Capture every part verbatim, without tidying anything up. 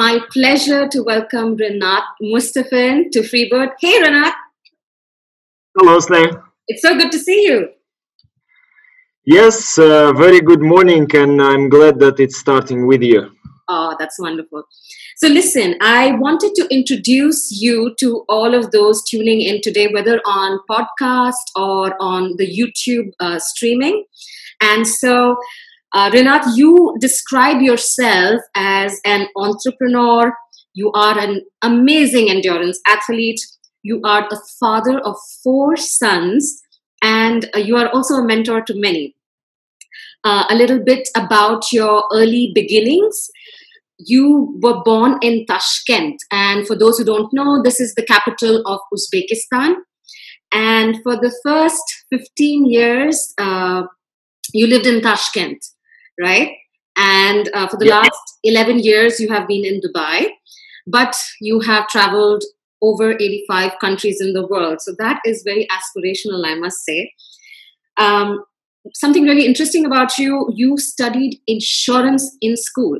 my pleasure to welcome Renat Mustafin to Freebird. Hey, Renat. Hello, Sneh. It's so good to see you. Yes, uh, very good morning, and I'm glad that it's starting with you. Oh, that's wonderful. So listen, I wanted to introduce you to all of those tuning in today, whether on podcast or on the YouTube uh, streaming. And so, uh, Renat, you describe yourself as an entrepreneur. You are an amazing endurance athlete. You are a father of four sons, and uh, you are also a mentor to many. Uh, a little bit about your early beginnings. You were born in Tashkent, and for those who don't know, this is the capital of Uzbekistan. And for the first fifteen years, uh, you lived in Tashkent, right? And uh, for the yeah. last eleven years, you have been in Dubai, but you have traveled over eighty-five countries in the world. So that is very aspirational, I must say. Um, something really interesting about you, you studied insurance in school.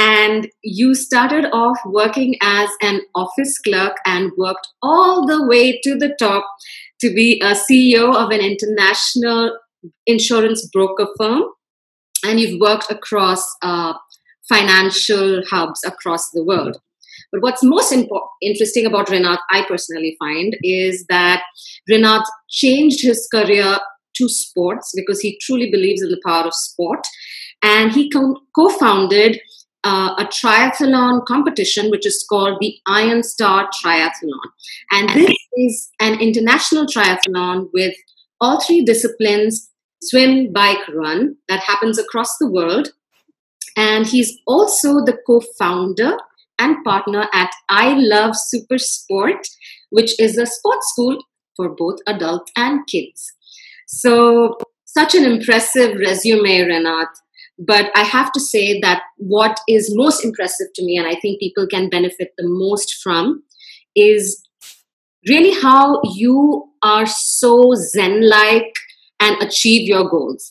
And you started off working as an office clerk and worked all the way to the top to be a C E O of an international insurance broker firm. And you've worked across uh, financial hubs across the world. But what's most impo- interesting about Renat, I personally find, is that Renat changed his career to sports because he truly believes in the power of sport. And he co- co-founded Uh, a triathlon competition, which is called the Iron Star Triathlon. And this is an international triathlon with all three disciplines, swim, bike, run, that happens across the world. And he's also the co-founder and partner at I Love Super Sport, which is a sports school for both adults and kids. So, such an impressive resume, Renat. But I have to say that what is most impressive to me, and I think people can benefit the most from, is really how you are so zen-like and achieve your goals.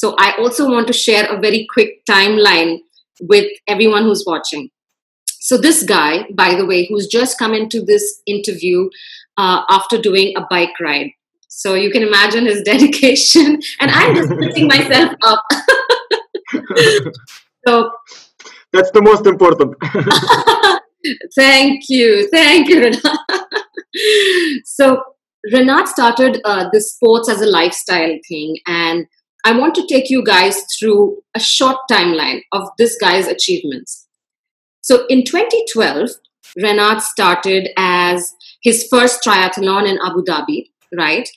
So I also want to share a very quick timeline with everyone who's watching. So this guy, by the way, who's just come into this interview uh, after doing a bike ride. So you can imagine his dedication. And I'm just putting myself up. So that's the most important. Thank you. Thank you, Renat. So Renat started uh, the sports as a lifestyle thing. And I want to take you guys through a short timeline of this guy's achievements. So in twenty twelve, Renat started as his first triathlon in Abu Dhabi, right?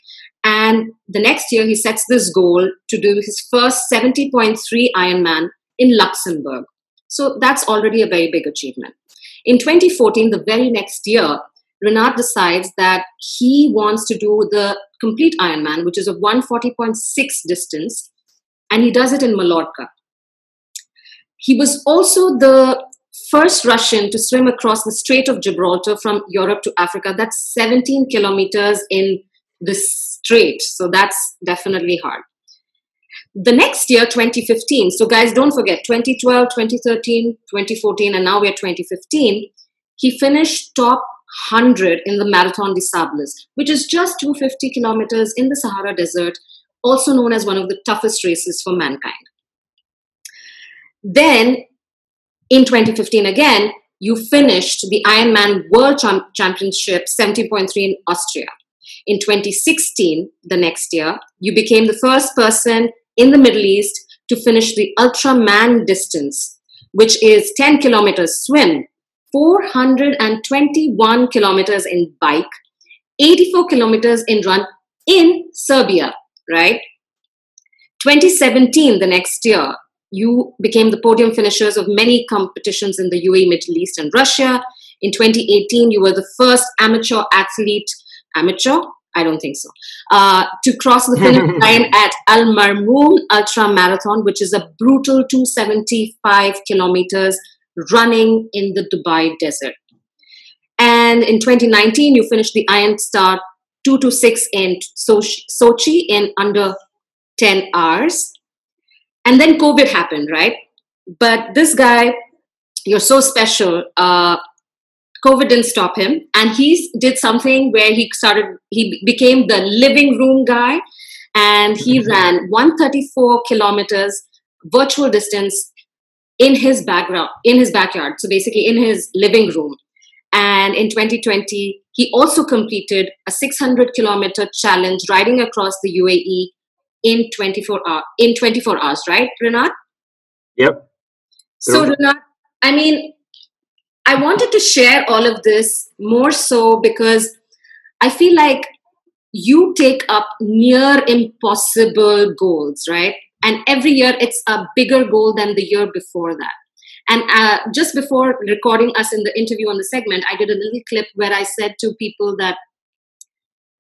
And the next year, he sets this goal to do his first seventy point three Ironman in Luxembourg. So that's already a very big achievement. In twenty fourteen, the very next year, Renat decides that he wants to do the complete Ironman, which is a one forty point six distance, and he does it in Mallorca. He was also the first Russian to swim across the Strait of Gibraltar from Europe to Africa. That's seventeen kilometers in the Strait, so that's definitely hard. The next year, twenty fifteen, so guys, don't forget, twenty twelve, twenty thirteen, twenty fourteen, and now we're twenty fifteen, he finished top one hundred in the Marathon de Sables, whiwhich is just two hundred fifty kilometers in the Sahara Desert, also known as one of the toughest races for mankind. Then, in twenty fifteen again, you finished the Ironman World Championship seventy point three in Austria. In twenty sixteen, the next year, you became the first person in the Middle East to finish the Ultraman distance, which is ten kilometers swim, four hundred twenty-one kilometers in bike, eighty-four kilometers in run in Serbia, right? twenty seventeen, the next year, you became the podium finishers of many competitions in the U A E, Middle East, and Russia. In twenty eighteen, you were the first amateur athlete, amateur? I don't think so. Uh, to cross the finish line at Al Marmoon Ultra Marathon, which is a brutal two hundred seventy-five kilometers running in the Dubai desert. And in twenty nineteen, you finished the Iron Star two twenty-six in Sochi in under ten hours. And then COVID happened, right? But this guy you're so special. Uh, COVID didn't stop him. And he did something where he started, he became the living room guy. And he ran one hundred thirty-four kilometers virtual distance in his background, in his backyard. So basically in his living room. And in twenty twenty, he also completed a six hundred kilometer challenge riding across the U A E in twenty-four hours, right, Renat? Yep. So okay. Renat, I mean, I wanted to share all of this more so because I feel like you take up near impossible goals, right? And every year it's a bigger goal than the year before that. And uh, just before recording us in the interview on the segment, I did a little clip where I said to people that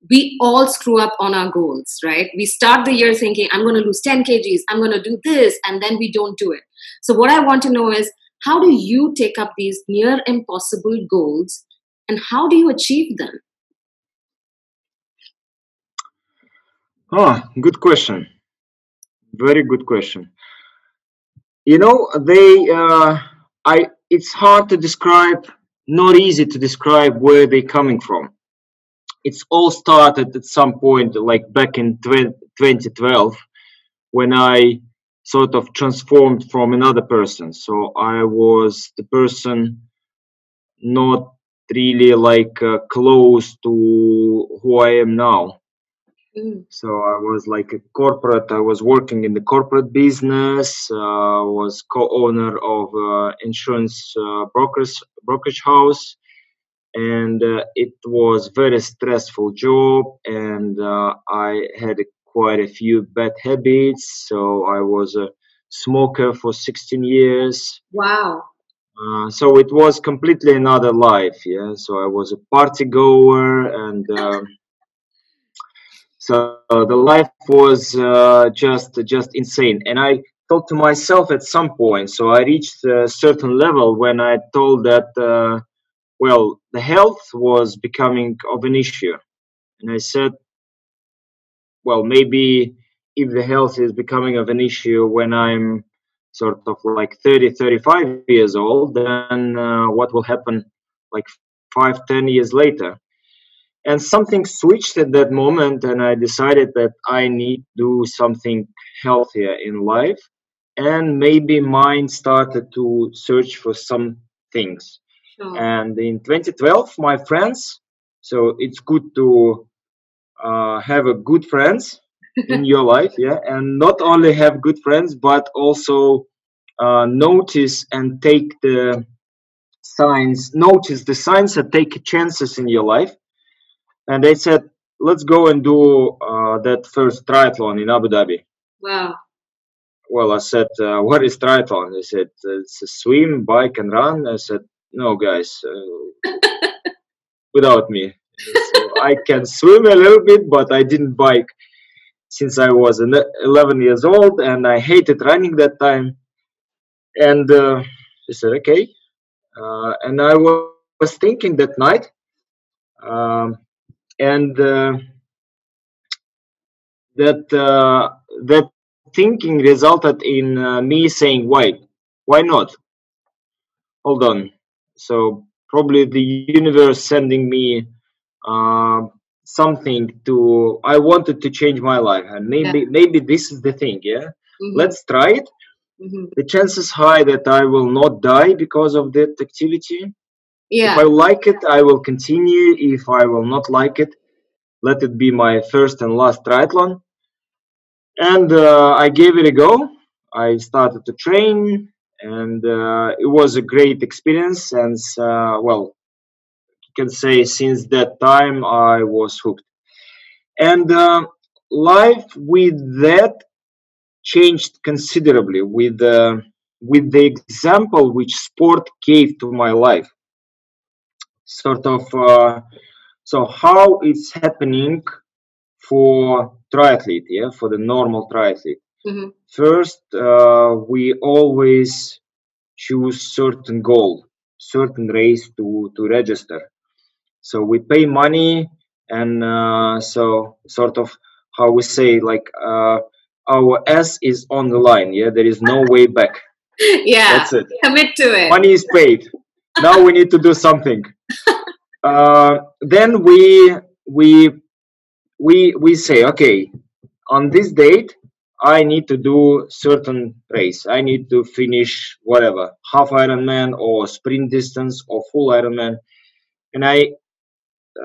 we all screw up on our goals, right? We start the year thinking, I'm going to lose ten kilograms, I'm going to do this, and then we don't do it. So what I want to know is, how do you take up these near impossible goals and how do you achieve them? Oh, good question. Very good question. You know, they, uh, I, it's hard to describe, not easy to describe where they're coming from. It's all started at some point, like back in twenty twelve, when I sort of transformed from another person. So I was the person not really like uh, close to who I am now. So I was like a corporate, I was working in the corporate business, I uh, was co-owner of uh, insurance uh, brokers, brokerage house, and uh, it was very stressful job, and uh, I had a, quite a few bad habits, so I was a smoker for sixteen years. Wow. Uh, so it was completely another life, yeah, so I was a party goer, and... Um, So uh, the life was uh, just just insane. And I thought to myself at some point, so I reached a certain level when I told that, uh, well, the health was becoming of an issue. And I said, well, maybe if the health is becoming of an issue when I'm sort of like thirty, thirty-five years old, then uh, what will happen like five, ten years later? And something switched at that moment, and I decided that I need to do something healthier in life. And maybe mind started to search for some things. Sure. And in twenty twelve, my friends, so it's good to uh, have a good friends in your life, yeah, and not only have good friends, but also uh, notice and take the signs, notice the signs and take chances in your life. And they said, let's go and do uh, that first triathlon in Abu Dhabi. Wow. Well, I said, uh, what is triathlon? They said, it's a swim, bike, and run. I said, no, guys, uh, without me. So I can swim a little bit, but I didn't bike since I was eleven years old, and I hated running that time. And uh, they said, okay. Uh, and I was thinking that night, um, And uh, that uh, that thinking resulted in uh, me saying, why? Why not? Hold on. So probably the universe sending me uh, something to, I wanted to change my life. And maybe, yeah. maybe this is the thing, yeah? Mm-hmm. Let's try it. Mm-hmm. The chances high that I will not die because of that activity. Yeah. If I like it, I will continue. If I will not like it, let it be my first and last triathlon. And uh, I gave it a go. I started to train, and uh, it was a great experience. And uh, well, you can say since that time I was hooked. And uh, life with that changed considerably with uh, with the example which sport gave to my life. Sort of, uh, so how it's happening for triathlete, yeah, for the normal triathlete. Mm-hmm. First, uh, we always choose certain goal, certain race to, to register. So we pay money, and uh, so sort of how we say, like uh, our ass is on the line, yeah, there is no way back. Yeah, that's it. Commit to it. Money is paid. Now we need to do something. Uh, then we we we we say, okay, on this date, I need to do certain race. I need to finish whatever, half Ironman or sprint distance or full Ironman. And I,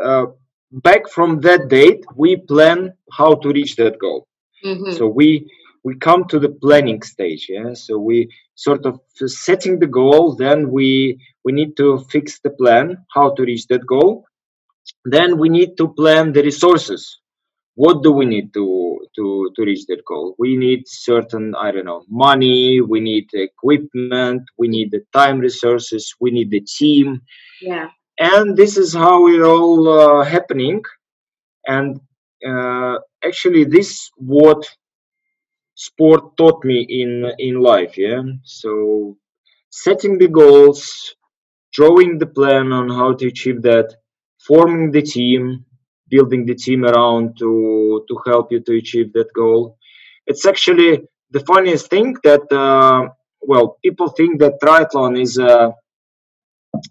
uh, back from that date, we plan how to reach that goal. Mm-hmm. So we we come to the planning stage. Yeah. So we sort of setting the goal. Then we we need to fix the plan, how to reach that goal. Then we need to plan the resources. What do we need to, to, to reach that goal? We need certain, I don't know, money, we need equipment, we need the time resources, we need the team. Yeah. And this is how it all uh, happening. And uh, actually this what sport taught me in, in life. Yeah. So setting the goals, drawing the plan on how to achieve that, forming the team, building the team around to to help you to achieve that goal. It's actually the funniest thing that, uh, well, people think that triathlon is a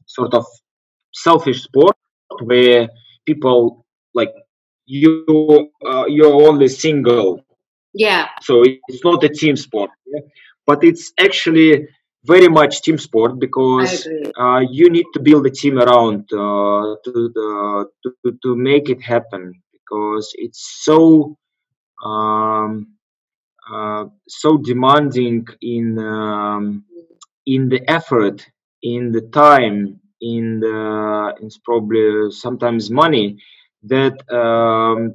sort of selfish sport where people, like, you, uh, you're only single. Yeah. So it's not a team sport. Yeah? But it's actually very much team sport because uh, you need to build a team around uh, to, the, to to make it happen, because it's so um, uh, so demanding in um, in the effort, in the time, in the it's probably sometimes money that um,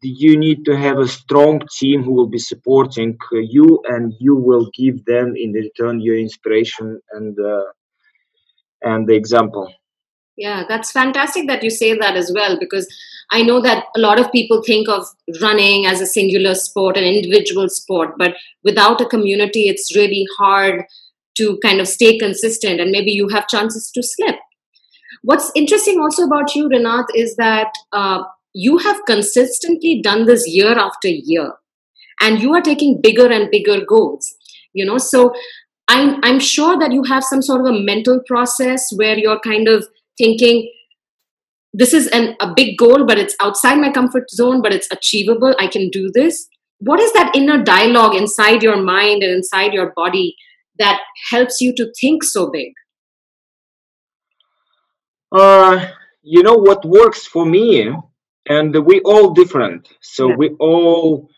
you need to have a strong team who will be supporting you, and you will give them in return your inspiration and uh, and the example. Yeah, that's fantastic that you say that as well, because I know that a lot of people think of running as a singular sport, an individual sport, but without a community, it's really hard to kind of stay consistent, and maybe you have chances to slip. What's interesting also about you, Renat, is that uh, you have consistently done this year after year, and you are taking bigger and bigger goals, you know, so I'm, I'm sure that you have some sort of a mental process where you're kind of thinking, this is an, a big goal, but it's outside my comfort zone, but it's achievable. I can do this. What is that inner dialogue inside your mind and inside your body that helps you to think so big? Uh, you know, what works for me, and we all different. So yeah. we all,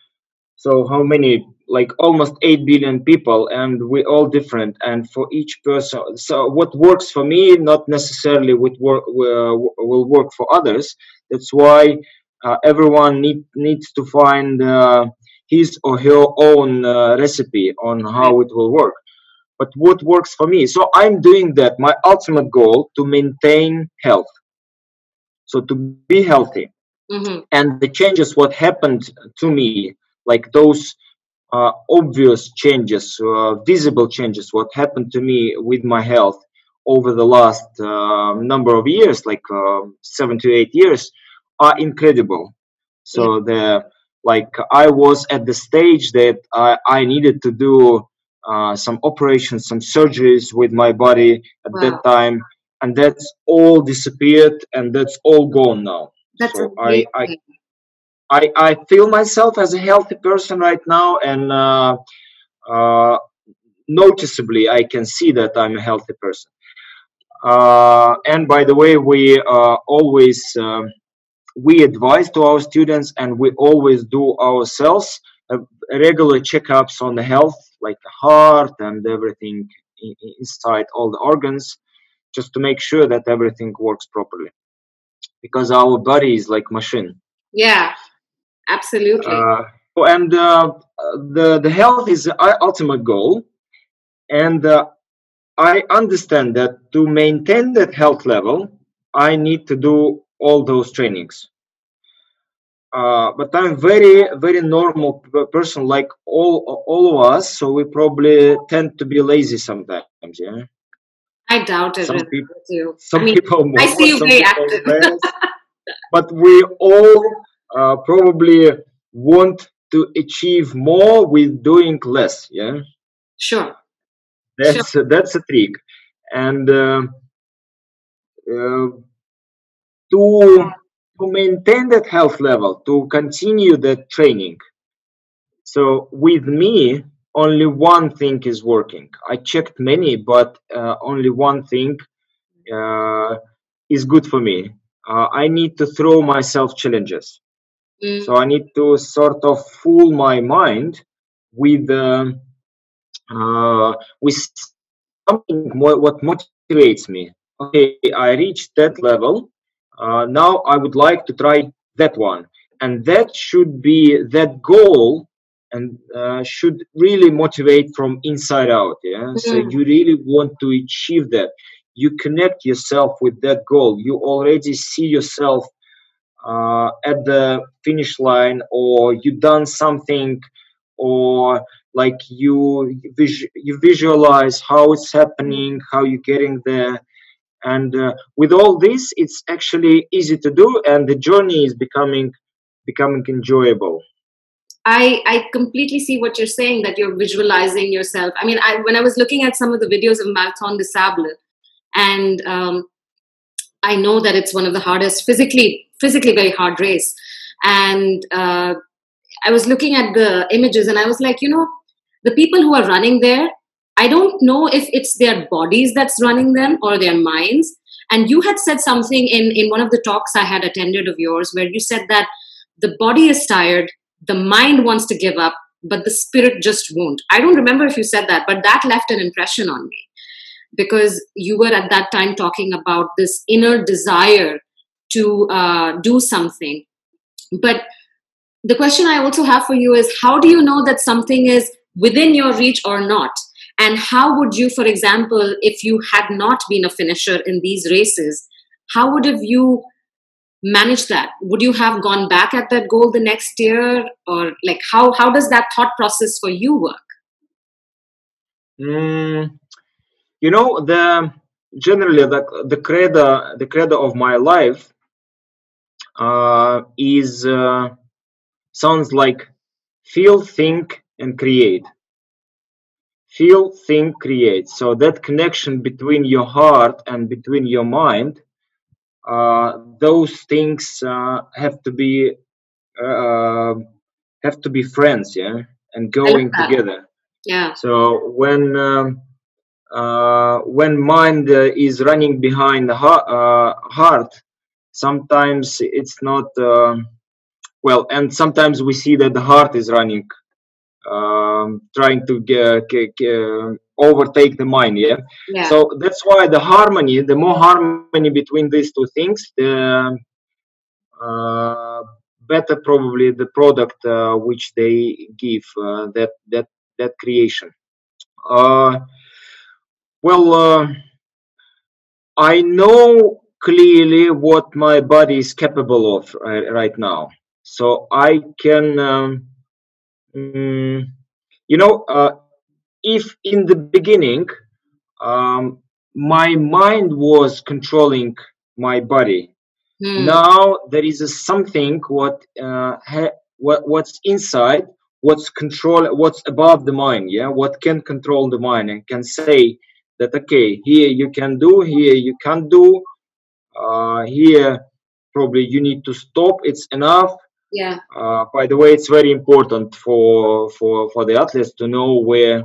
so how many, like almost eight billion people, and we all different. And for each person, so what works for me, not necessarily what work, uh, will work for others. That's why uh, everyone need, needs to find uh, his or her own uh, recipe on how it will work. But what works for me, so I'm doing that. My ultimate goal to maintain health. So to be healthy. Mm-hmm. And the changes, what happened to me, like those uh, obvious changes, uh, visible changes, what happened to me with my health over the last uh, number of years, like uh, seven to eight years, are incredible. So yeah. the like I was at the stage that I, I needed to do uh, some operations, some surgeries with my body at wow. that time, and that's all disappeared, and that's all gone now. That's so I, I I I feel myself as a healthy person right now, and uh, uh, noticeably I can see that I'm a healthy person. Uh, and by the way, we uh, always um, we advise to our students, and we always do ourselves uh, regular checkups on the health, like the heart and everything inside all the organs, just to make sure that everything works properly. Because our body is like machine. Yeah, absolutely. Uh, and uh, the the health is the ultimate goal. And uh, I understand that to maintain that health level, I need to do all those trainings. Uh, but I'm very, very normal person, like all all of us. So we probably tend to be lazy sometimes. Yeah. I doubt it. Some really people, do. some I, mean, people more, I see you very active. But we all uh, probably want to achieve more with doing less, yeah? Sure. That's sure. that's a trick. And uh, uh, to to maintain that health level, to continue that training. So with me, only one thing is working. I checked many, but uh, only one thing uh, is good for me. Uh, I need to throw myself challenges. Mm. So I need to sort of fool my mind with uh, uh, with something more, what motivates me. Okay, I reached that level. Uh, now I would like to try that one. And that should be that goal and uh, should really motivate from inside out. Yeah. Mm-hmm. So you really want to achieve that. You connect yourself with that goal. You already see yourself uh, at the finish line, or you done something, or like you vis- you visualize how it's happening, how you're getting there. And uh, with all this, it's actually easy to do, and the journey is becoming becoming enjoyable. I, I completely see what you're saying, that you're visualizing yourself. I mean, I, when I was looking at some of the videos of Marathon de Sables, and um, I know that it's one of the hardest, physically, physically very hard race. And uh, I was looking at the images, and I was like, you know, the people who are running there, I don't know if it's their bodies that's running them or their minds. And you had said something in, in one of the talks I had attended of yours, where you said that the body is tired, the mind wants to give up, but the spirit just won't. I don't remember if you said that, but that left an impression on me, because you were at that time talking about this inner desire to uh, do something. But the question I also have for you is, how do you know that something is within your reach or not? And how would you, for example, if you had not been a finisher in these races, how would have you managed that? Would you have gone back at that goal the next year? Or like, how, how does that thought process for you work? Mm, you know, the generally the the credo the credo of my life uh, is uh, sounds like feel, think, and create. Feel, think, create. So that connection between your heart and between your mind, uh, those things uh, have to be uh, have to be friends, yeah, and going together. Yeah. So when um, uh, when mind uh, is running behind the ha- uh, heart, sometimes it's not uh, well, and sometimes we see that the heart is running. Um, trying to uh, k- k- overtake the mind, yeah? yeah. So that's why the harmony, the more harmony between these two things, the uh, better probably the product uh, which they give uh, that that that creation. Uh, well, uh, I know clearly what my body is capable of uh, right now, so I can. Um, Mm, you know, uh, if in the beginning um, my mind was controlling my body, mm. now there is a something what uh, ha- what what's inside, what's control, what's above the mind. Yeah, what can control the mind and can say that okay, here you can do, here you can't do, uh, here probably you need to stop. It's enough. Yeah. Uh, by the way, it's very important for for for the athletes to know where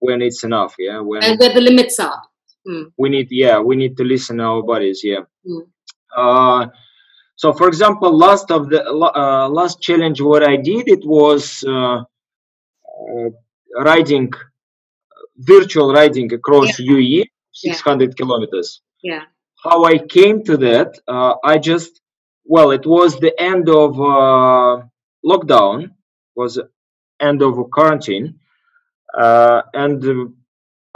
when it's enough. Yeah. When and where the limits are. Mm. We need. Yeah. We need to listen to our bodies. Yeah. Mm. Uh, so, for example, last of the uh, last challenge, what I did, it was uh, uh, riding, virtual riding across yeah. U A E, six hundred yeah. kilometers. Yeah. How I came to that, uh, I just. Well, it was the end of uh, lockdown, was end of quarantine, uh, and uh,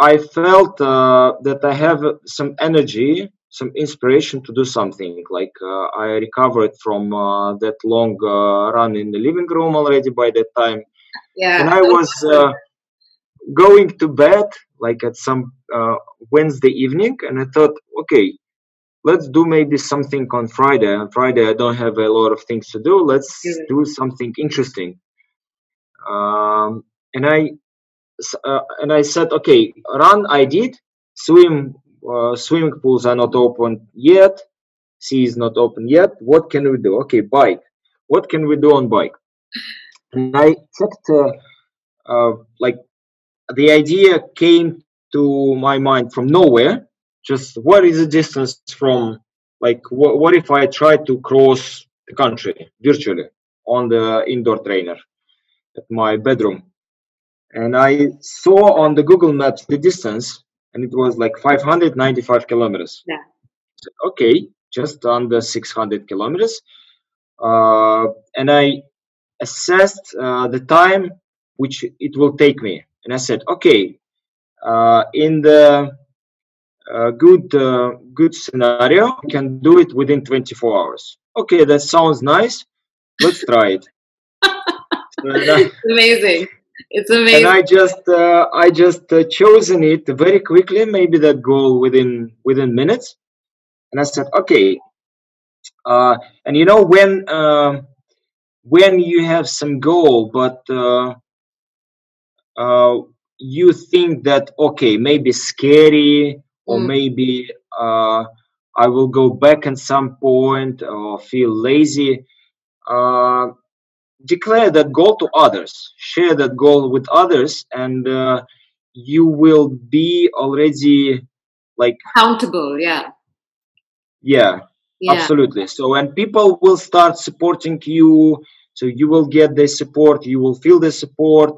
I felt uh, that I have some energy, some inspiration to do something. Like uh, I recovered from uh, that long uh, run in the living room already by that time, yeah. and I was uh, going to bed like at some uh, Wednesday evening, and I thought, okay. Let's do maybe something on Friday. On Friday, I don't have a lot of things to do. Let's do something interesting. Um, and I uh, and I said, okay, run I did, swim, uh, swimming pools are not open yet, sea is not open yet. What can we do? Okay, bike. What can we do on bike? And I checked, uh, uh, like, the idea came to my mind from nowhere. Just what is the distance from, like, wh- what if I try to cross the country virtually on the indoor trainer at my bedroom? And I saw on the Google Maps the distance, and it was like five hundred ninety-five kilometers. Yeah. So, okay, just under six hundred kilometers. Uh, and I assessed uh, the time which it will take me. And I said, okay, uh, in the uh, good uh, good scenario, I can do it within twenty-four hours. Okay, that sounds nice. Let's try it. So I, amazing. It's amazing. And I just uh, I just uh, chosen it very quickly, maybe that goal within within minutes. And I said, okay. Uh, and you know, when uh, when you have some goal, but uh, uh, you think that, okay, maybe scary, or mm. maybe uh, I will go back at some point, or feel lazy. Uh, declare that goal to others, share that goal with others, and uh, you will be already like accountable. Yeah. Yeah. Yeah. Absolutely. So, and people will start supporting you. So you will get their support. You will feel the support,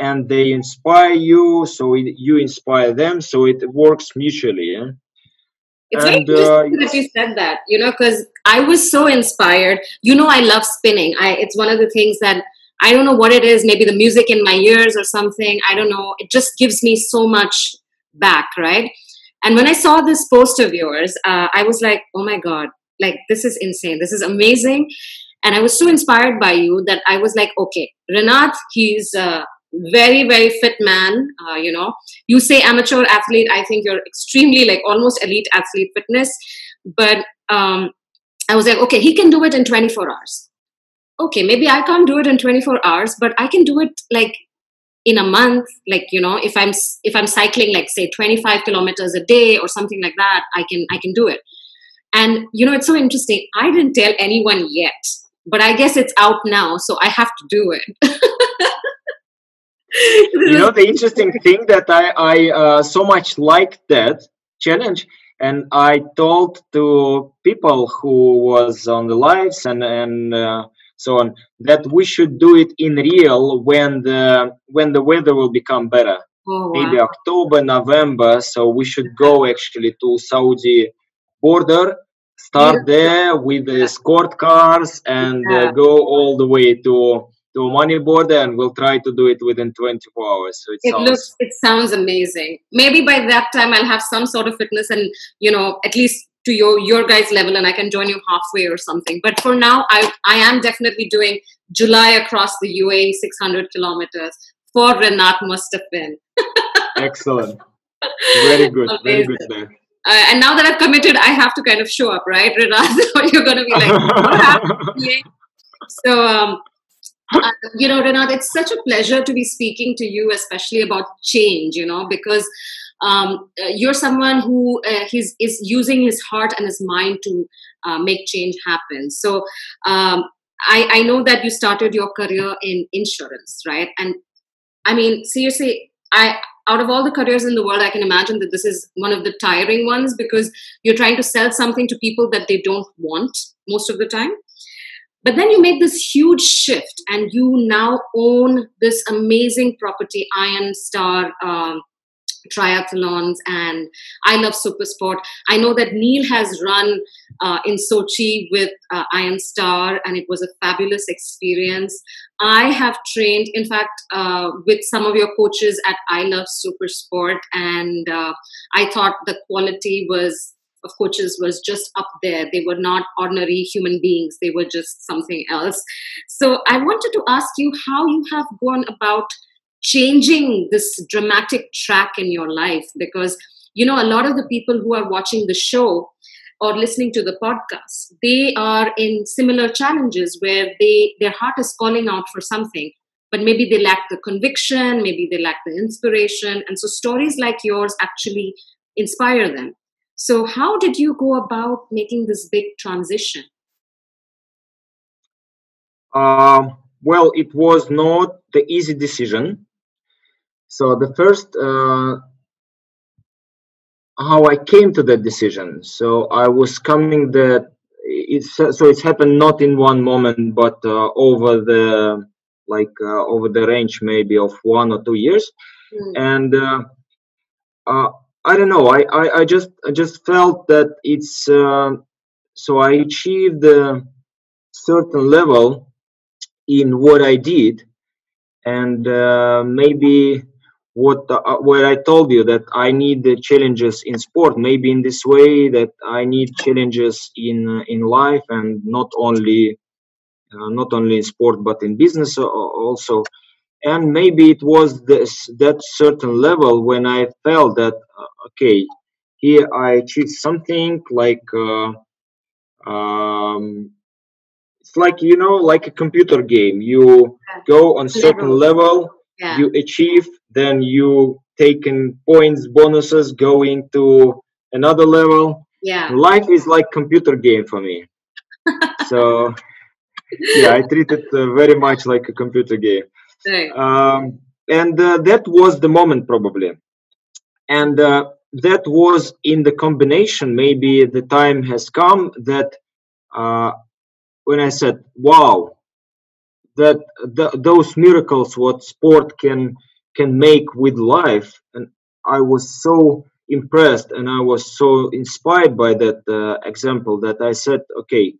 and they inspire you. So it, you inspire them. So it works mutually. Yeah? It's and, very interesting uh, that you said that. You know, because I was so inspired. You know, I love spinning. I it's one of the things that I don't know what it is. Maybe the music in my ears or something. I don't know. It just gives me so much back, right? And when I saw this post of yours, uh, I was like, oh my God, like, this is insane. This is amazing. And I was so inspired by you that I was like, okay, Renat, he's a very, very fit man. Uh, you know, you say amateur athlete. I think you're extremely, like, almost elite athlete fitness. But um, I was like, okay, he can do it in twenty-four hours. Okay, maybe I can't do it in twenty-four hours, but I can do it, like, in a month, like, you know, if I'm if I'm cycling, like, say twenty-five kilometers a day or something like that, I can I can do it. And, you know, it's so interesting. I didn't tell anyone yet, but I guess it's out now, so I have to do it. You know, the interesting thing that I I uh, so much liked that challenge, and I told to people who was on the lives and and. Uh, so on, that we should do it in real when the when the weather will become better. Oh, wow. Maybe October, November, so we should go actually to Saudi border, start yeah. there with the escort cars, and yeah. uh, go all the way to to Omani border, and we'll try to do it within twenty-four hours. So it, it sounds looks, it sounds amazing. Maybe by that time I'll have some sort of fitness, and, you know, at least to your, your guys' level, and I can join you halfway or something. But for now, I, I am definitely doing July across the U A E, six hundred kilometers for Renat Mustafin. Excellent. Very good. Amazing. Very good there. Uh, and now that I've committed, I have to kind of show up, right, Renat? You're going to be like, what happened? So, um, uh, you know, Renat, it's such a pleasure to be speaking to you, especially about change, you know, because Um, uh, you're someone who uh, he's, is using his heart and his mind to uh, make change happen. So um, I, I know that you started your career in insurance, right? And I mean, seriously, I out of all the careers in the world, I can imagine that this is one of the tiring ones, because you're trying to sell something to people that they don't want most of the time. But then you make this huge shift, and you now own this amazing property, Iron Star um, Triathlons, and I Love Super Sport. I know that Neil has run uh, in Sochi with uh, Iron Star, and it was a fabulous experience. I have trained, in fact, uh, with some of your coaches at I Love Super Sport, and uh, I thought the quality was of coaches was just up there. They were not ordinary human beings. They were just something else. So I wanted to ask you how you have gone about changing this dramatic track in your life, because, you know, a lot of the people who are watching the show or listening to the podcast, they are in similar challenges where they their heart is calling out for something, but maybe they lack the conviction, maybe they lack the inspiration. And so stories like yours actually inspire them. So how did you go about making this big transition? Uh, well, it was not the easy decision. So the first, uh, how I came to that decision. So I was coming that, it's, so it's happened not in one moment, but uh, over the, like uh, over the range maybe of one or two years. Mm. And uh, uh, I don't know, I, I, I just I just felt that it's, uh, so I achieved a certain level in what I did. And uh, maybe what uh, where I told you that I need the challenges in sport, maybe in this way that I need challenges in in life, and not only uh, not only in sport but in business also. And maybe it was this that certain level when I felt that uh, okay, here I achieved something like. Uh, um, It's like, you know, like a computer game. You go on certain level, yeah. You achieve, then you take in points, bonuses, going to another level. Yeah. Life is like computer game for me. So, yeah, I treat it uh, very much like a computer game. Right. Um, and uh, that was the moment probably. And uh, that was in the combination, maybe the time has come that... Uh, when I said, wow, that the, those miracles what sport can can make with life. And I was so impressed and I was so inspired by that uh, example that I said, okay,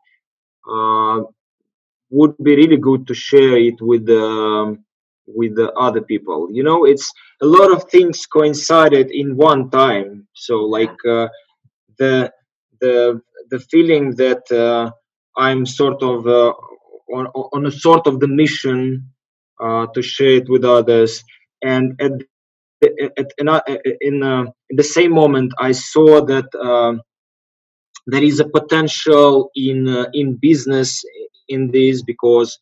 uh, would be really good to share it with the, with the other people. You know, it's a lot of things coincided in one time. So like uh, the, the, the feeling that... Uh, I'm sort of uh, on, on a sort of the mission uh, to share it with others, and at, the, at in, uh, in, uh, in the same moment, I saw that uh, there is a potential in uh, in business in this, because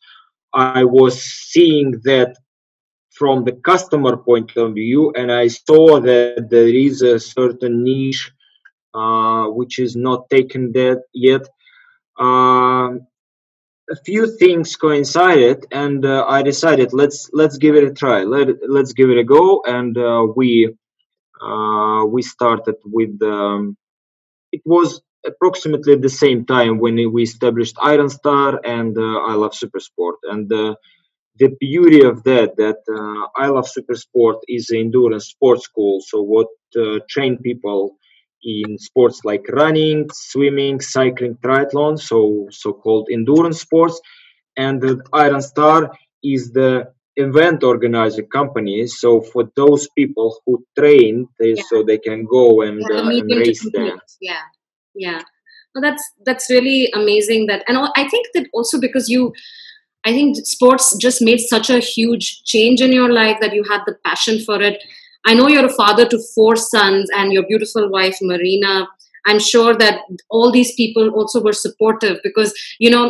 I was seeing that from the customer point of view, and I saw that there is a certain niche uh, which is not taken that yet. Uh, a few things coincided, and uh, I decided let's let's give it a try. Let let's give it a go, and uh, we uh, we started with. Um, it was approximately the same time when we established Iron Star and uh, I Love Super Sport, and uh, the beauty of that that uh, I Love Super Sport is an endurance sports school. So what uh, train people in sports like running, swimming, cycling, triathlon, so so-called endurance sports. And the Iron Star is the event organizer company. So for those people who train, they, yeah. so they can go and, yeah, uh, and race them. Yeah, yeah. Well, that's that's really amazing. That, and I think that also because you, I think sports just made such a huge change in your life that you had the passion for it. I know you're a father to four sons and your beautiful wife, Marina. I'm sure that all these people also were supportive, because, you know,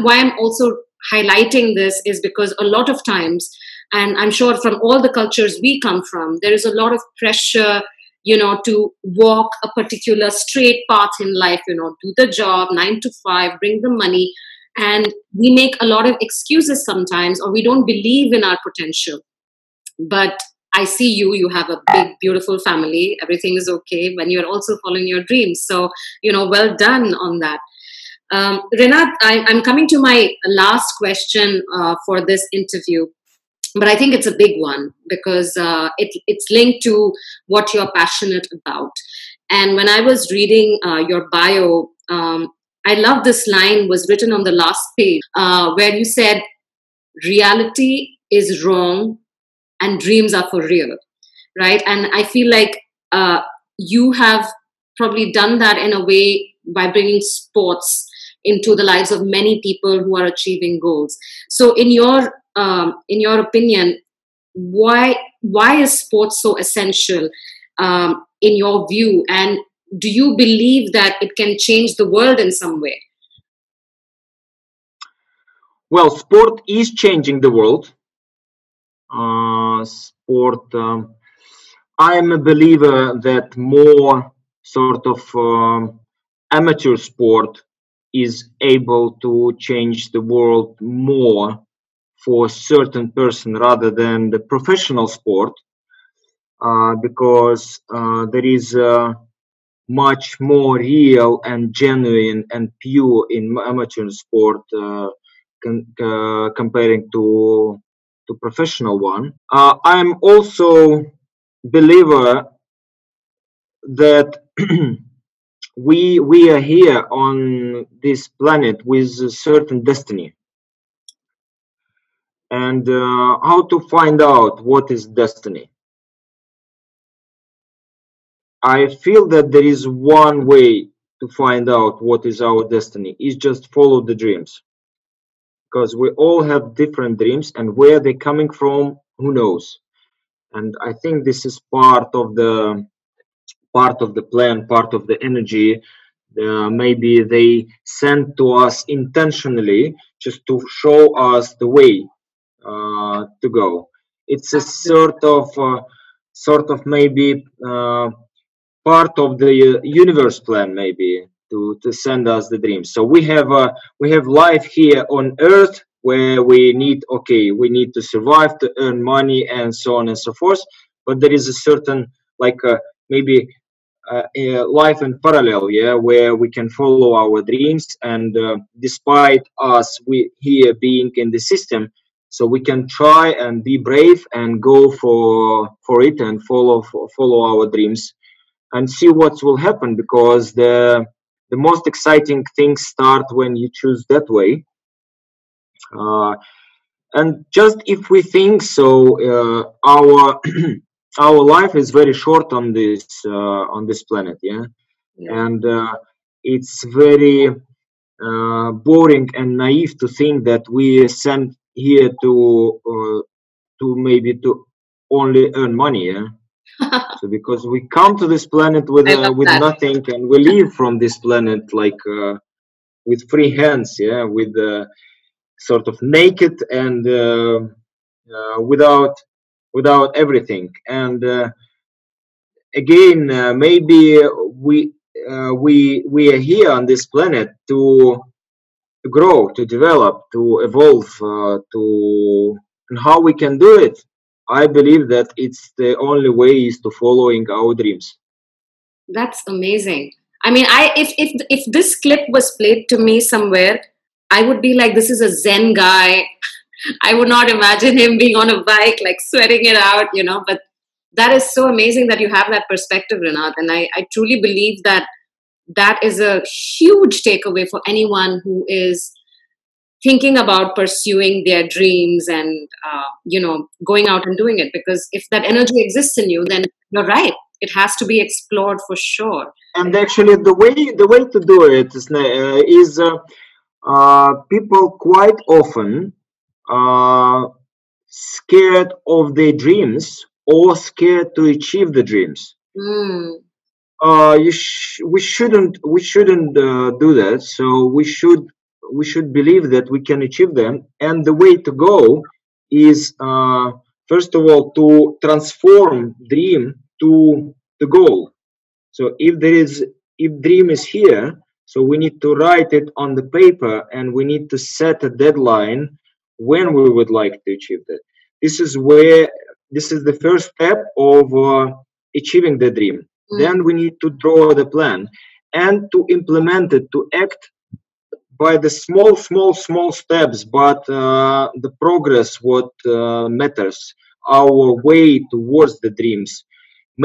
why I'm also highlighting this is because a lot of times, and I'm sure from all the cultures we come from, there is a lot of pressure, you know, to walk a particular straight path in life, you know, do the job, nine to five, bring the money. And we make a lot of excuses sometimes, or we don't believe in our potential. But I see you, you have a big, beautiful family. Everything is okay when you're also following your dreams. So, you know, well done on that. Um, Renat, I, I'm coming to my last question uh, for this interview, but I think it's a big one because uh, it, it's linked to what you're passionate about. And when I was reading uh, your bio, um, I love this line was written on the last page uh, where you said, reality is wrong and dreams are for real, right? And I feel like uh, you have probably done that in a way by bringing sports into the lives of many people who are achieving goals. So in your um, in your opinion, why why is sports so essential um, in your view? And do you believe that it can change the world in some way? Well, sport is changing the world. uh, sport. Um, I'm a believer that more sort of um, amateur sport is able to change the world more for a certain person rather than the professional sport, uh, because uh, there is uh, much more real and genuine and pure in amateur sport uh, con- uh, comparing to to professional one. Uh, I'm also believer that we we are here on this planet with a certain destiny. And uh, how to find out what is destiny? I feel that there is one way to find out what is our destiny, is just follow the dreams. Because we all have different dreams, and where they're coming from, who knows? And I think this is part of the part of the plan, part of the energy. Uh, maybe they send to us intentionally just to show us the way uh, to go. It's a sort of, uh, sort of maybe uh, part of the universe plan, maybe to, to send us the dreams. So we have uh, we have life here on Earth where we need okay, we need to survive, to earn money, and so on and so forth. But there is a certain like uh, maybe. Uh, uh, life in parallel, yeah, where we can follow our dreams, and uh, despite us we here being in the system, so we can try and be brave and go for for it and follow for, follow our dreams and see what will happen, because the the most exciting things start when you choose that way. Uh, and just if we think so, uh, our our life is very short on this uh, on this planet, yeah, yeah. and uh, it's very uh, boring and naive to think that we are sent here to uh, to maybe to only earn money, yeah. So because we come to this planet with uh, with that. nothing, and we leave from this planet like uh, with free hands, yeah, with uh, sort of naked and uh, uh, without. without everything. And uh, again, uh, maybe we uh, we we are here on this planet to, to grow, to develop, to evolve, uh, to and how we can do it. I believe that it's the only way is to following our dreams. That's amazing. I mean, I if if if this clip was played to me somewhere, I would be like, this is a Zen guy. I would not imagine him being on a bike, like sweating it out, you know, but that is so amazing that you have that perspective, Renat. And I, I truly believe that that is a huge takeaway for anyone who is thinking about pursuing their dreams and, uh, you know, going out and doing it. Because if that energy exists in you, then you're right. It has to be explored for sure. And actually the way, the way to do it is, uh, is uh, uh, people quite often Uh, scared of their dreams or scared to achieve the dreams. Mm. Uh, you sh- we shouldn't. We shouldn't uh, do that. So we should. We should believe that we can achieve them. And the way to go is uh, first of all to transform dream to the goal. So if there is, if dream is here, so we need to write it on the paper, and we need to set a deadline when we would like to achieve that. This is where, this is the first step of uh, achieving the dream. Mm-hmm. Then we need to draw the plan and to implement it, to act by the small, small, small steps, but uh, the progress, what uh, matters, our way towards the dreams.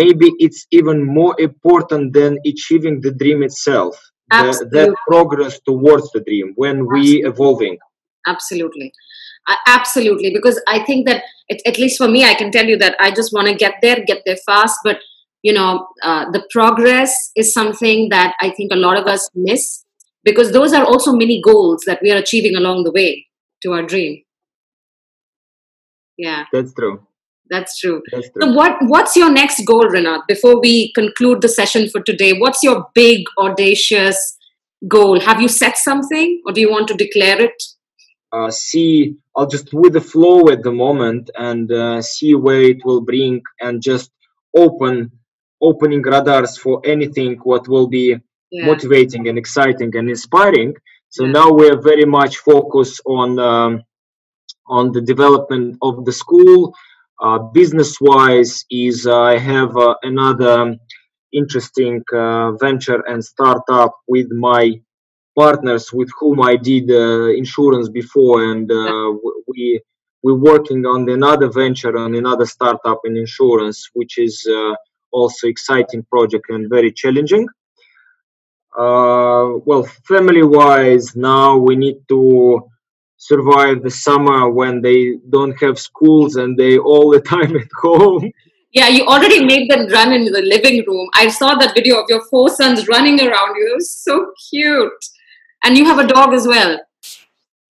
Maybe it's even more important than achieving the dream itself, the, that progress towards the dream when Absolutely. we evolving. Absolutely. Uh, absolutely, because I think that, it, at least for me, I can tell you that I just want to get there, get there fast. But, you know, uh, the progress is something that I think a lot of us miss, because those are also mini goals that we are achieving along the way to our dream. Yeah. That's true. That's true. That's true. So what, what's your next goal, Renat? Before we conclude the session for today, what's your big, audacious goal? Have you set something, or do you want to declare it? uh, see, I'll just with the flow at the moment and uh, see where it will bring, and just open, opening radars for anything what will be yeah. motivating and exciting and inspiring. So yeah. now we're very much focused on um, on the development of the school. Uh, business-wise, is uh, I have uh, another interesting uh, venture and startup with my partners with whom I did uh, insurance before, and uh, we we're working on another venture, on another startup in insurance, which is uh, also exciting project and very challenging. Uh, well, family-wise, now we need to survive the summer when they don't have schools and they all the time at home. Yeah, you already made them run in the living room. I saw that video of your four sons running around you. It was so cute. And you have a dog as well.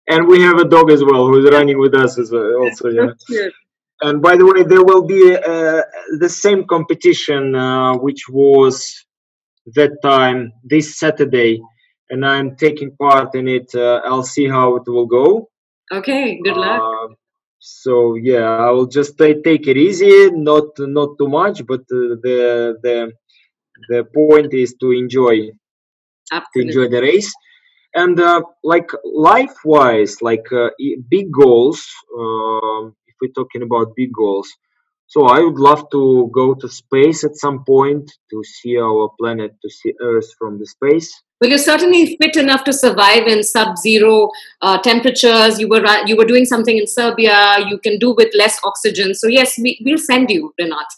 And we have a dog as well who's running with us as well. Also, yeah. That's cute. And by the way, there will be uh, the same competition, uh, which was that time this Saturday. And I'm taking part in it. Uh, I'll see how it will go. Okay, good luck. Uh, so yeah, I will just t- take it easy, not not too much, but uh, the the the point is to enjoy, Absolutely. to enjoy the race. And uh, like life-wise, like uh, big goals. Uh, if we're talking about big goals, so I would love to go to space at some point, to see our planet, to see Earth from the space. Well, you're certainly fit enough to survive in sub-zero uh, temperatures. You were you were doing something in Serbia. You can do with less oxygen. So yes, we, we'll send you, Renat.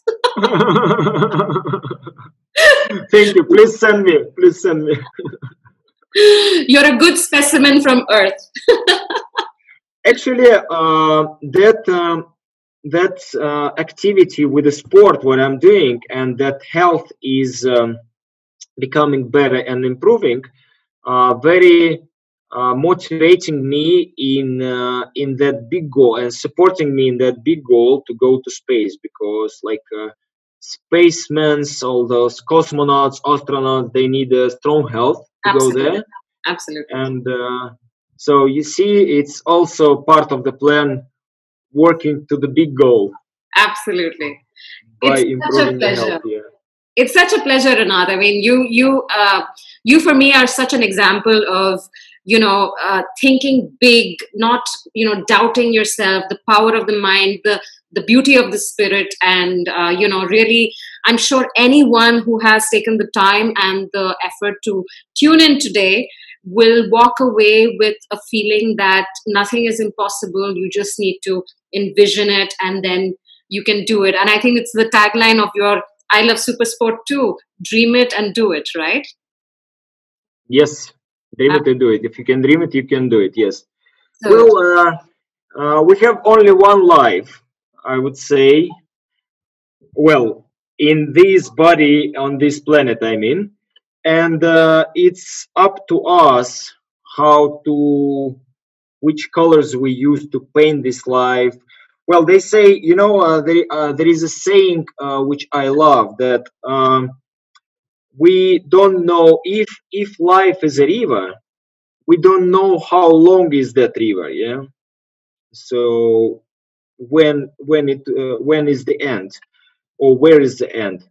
Thank you. Please send me. Please send me. You're a good specimen from Earth. Actually, uh, that um, that uh, activity with the sport, what I'm doing, and that health is. Um, becoming better and improving, uh, very uh, motivating me in uh, in that big goal and supporting me in that big goal to go to space, because like uh, spacemen, all those cosmonauts, astronauts, they need a strong health to Absolutely. go there. Absolutely. And uh, so you see, it's also part of the plan, working to the big goal. Absolutely. By it's such a pleasure. Health, yeah. It's such a pleasure, Renat. I mean, you, you, uh, you for me are such an example of, you know, uh, thinking big, not, you know, doubting yourself, the power of the mind, the the beauty of the spirit, and uh, you know, really, I'm sure anyone who has taken the time and the effort to tune in today will walk away with a feeling that nothing is impossible. You just need to envision it, and then you can do it. And I think it's the tagline of your I Love Super Sport too. Dream it and do it, right? Yes, dream it and do it. If you can dream it, you can do it, yes. So well, uh, uh, we have only one life, I would say. Well, in this body, on this planet, I mean. And uh, it's up to us how to, which colors we use to paint this life. Well, they say, you know, uh, there, uh, there is a saying uh, which I love, that um, we don't know if if life is a river, we don't know how long is that river. Yeah. So when when it uh, when is the end, or where is the end?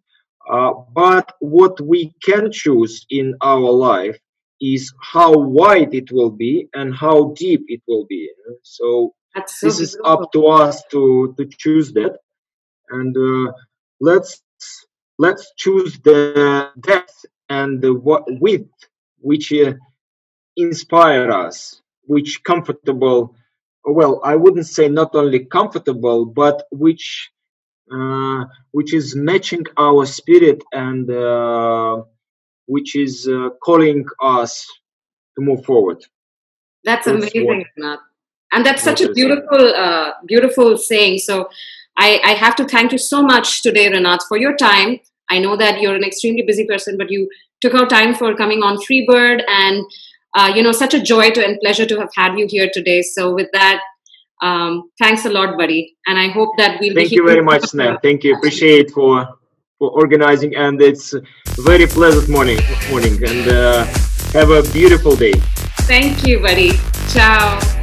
Uh, but what we can choose in our life is how wide it will be and how deep it will be. Yeah? So. So this beautiful. Is up to us to, to choose that, and uh, let's let's choose the depth and the width which uh, inspire us, which comfortable. Well, I wouldn't say not only comfortable, but which uh, which is matching our spirit and uh, which is uh, calling us to move forward. That's, That's amazing, Renat. And that's such a beautiful, uh, beautiful saying. So I, I have to thank you so much today, Renat, for your time. I know that you're an extremely busy person, but you took out time for coming on Freebird, and, uh, you know, such a joy to and pleasure to have had you here today. So with that, um, thanks a lot, buddy. And I hope that we'll thank be you very much, Snap. Thank you. Appreciate for for organizing. And it's a very pleasant morning. morning. And uh, have a beautiful day. Thank you, buddy. Ciao.